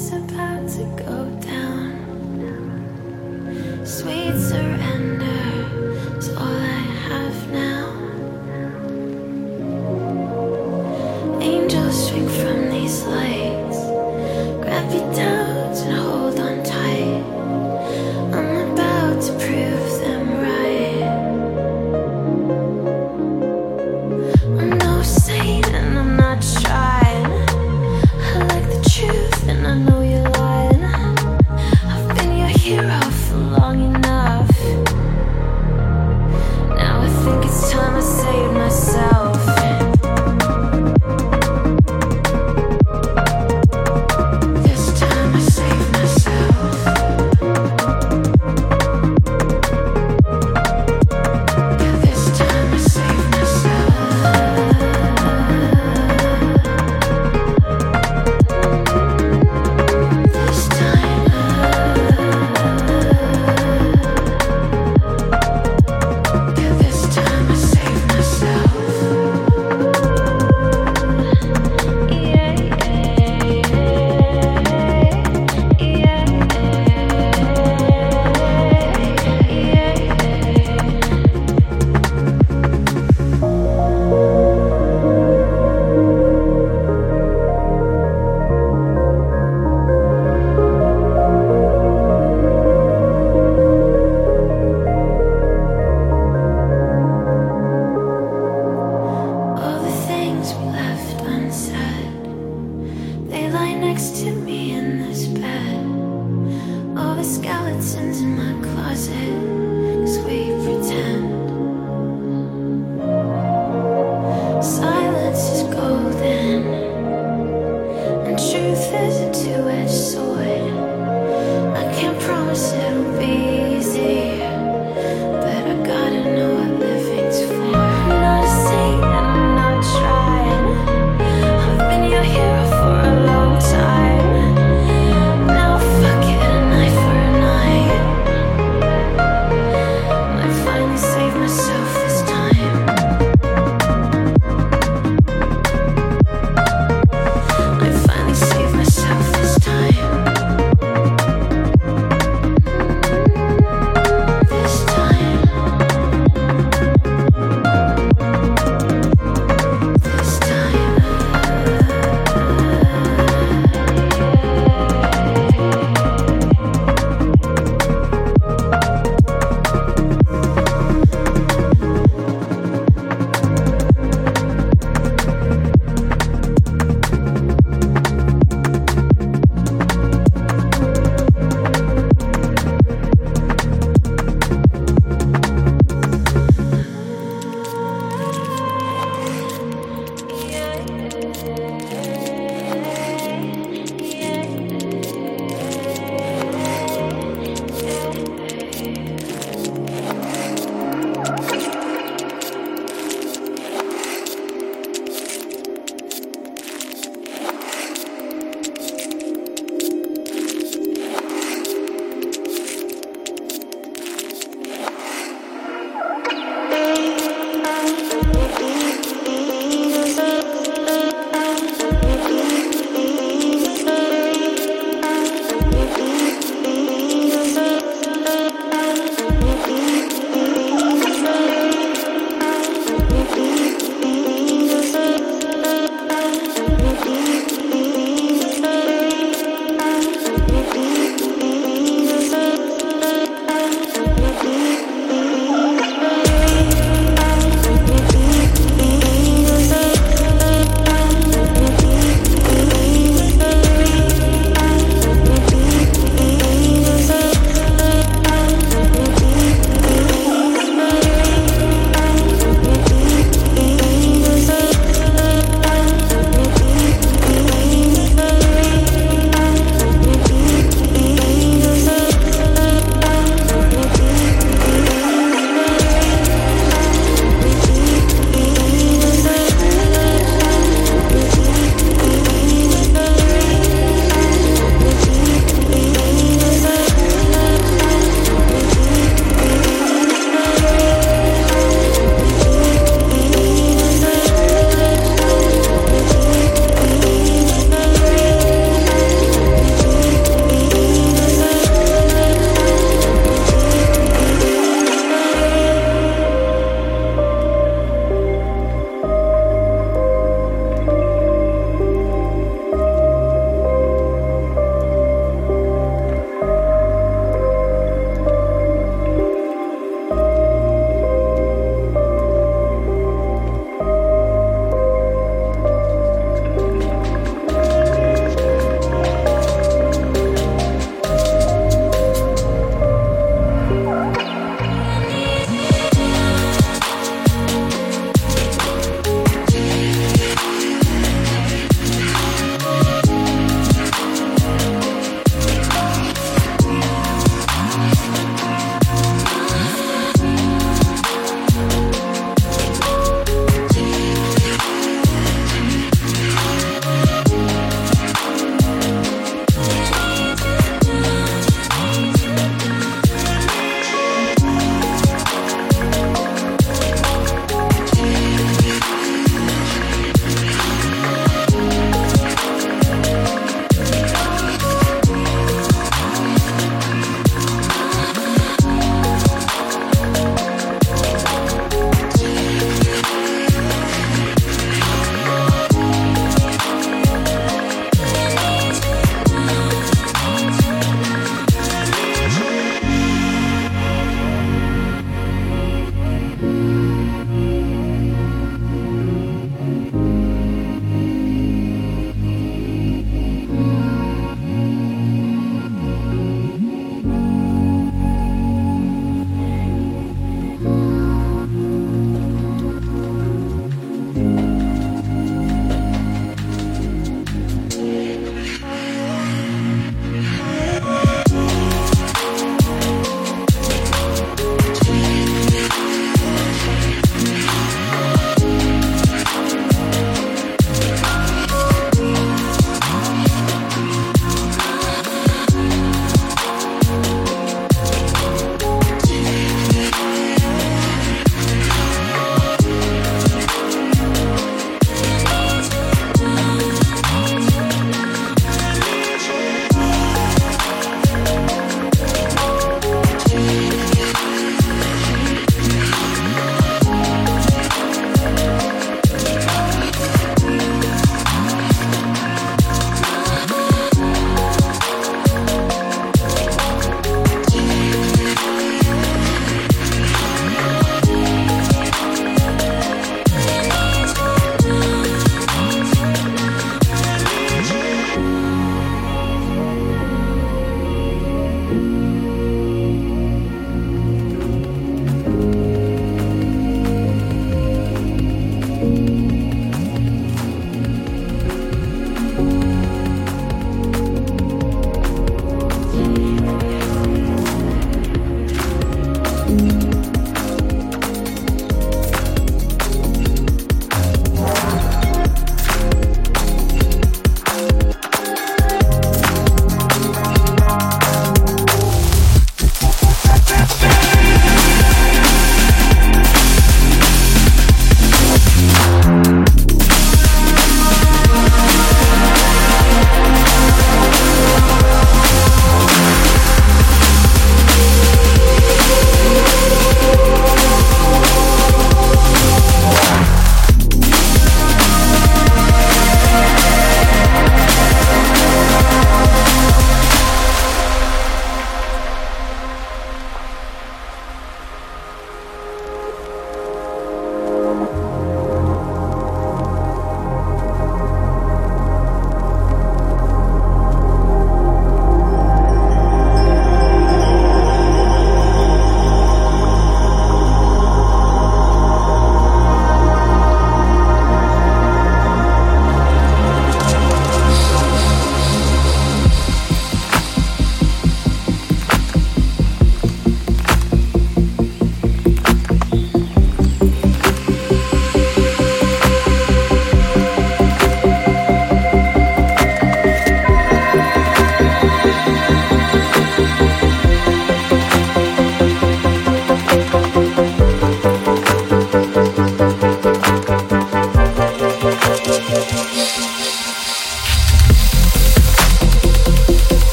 what's about to go down. Sweet surrender is all I have now. Angels shrink from these lights, grab your doubts and hold on tight. I'm about to prove them right. I'm no saint and I'm not shy. And I know you're lying. I've been your hero for long enough. Now I think it's time I saved myself. To me in this bed, all the skeletons in my closet.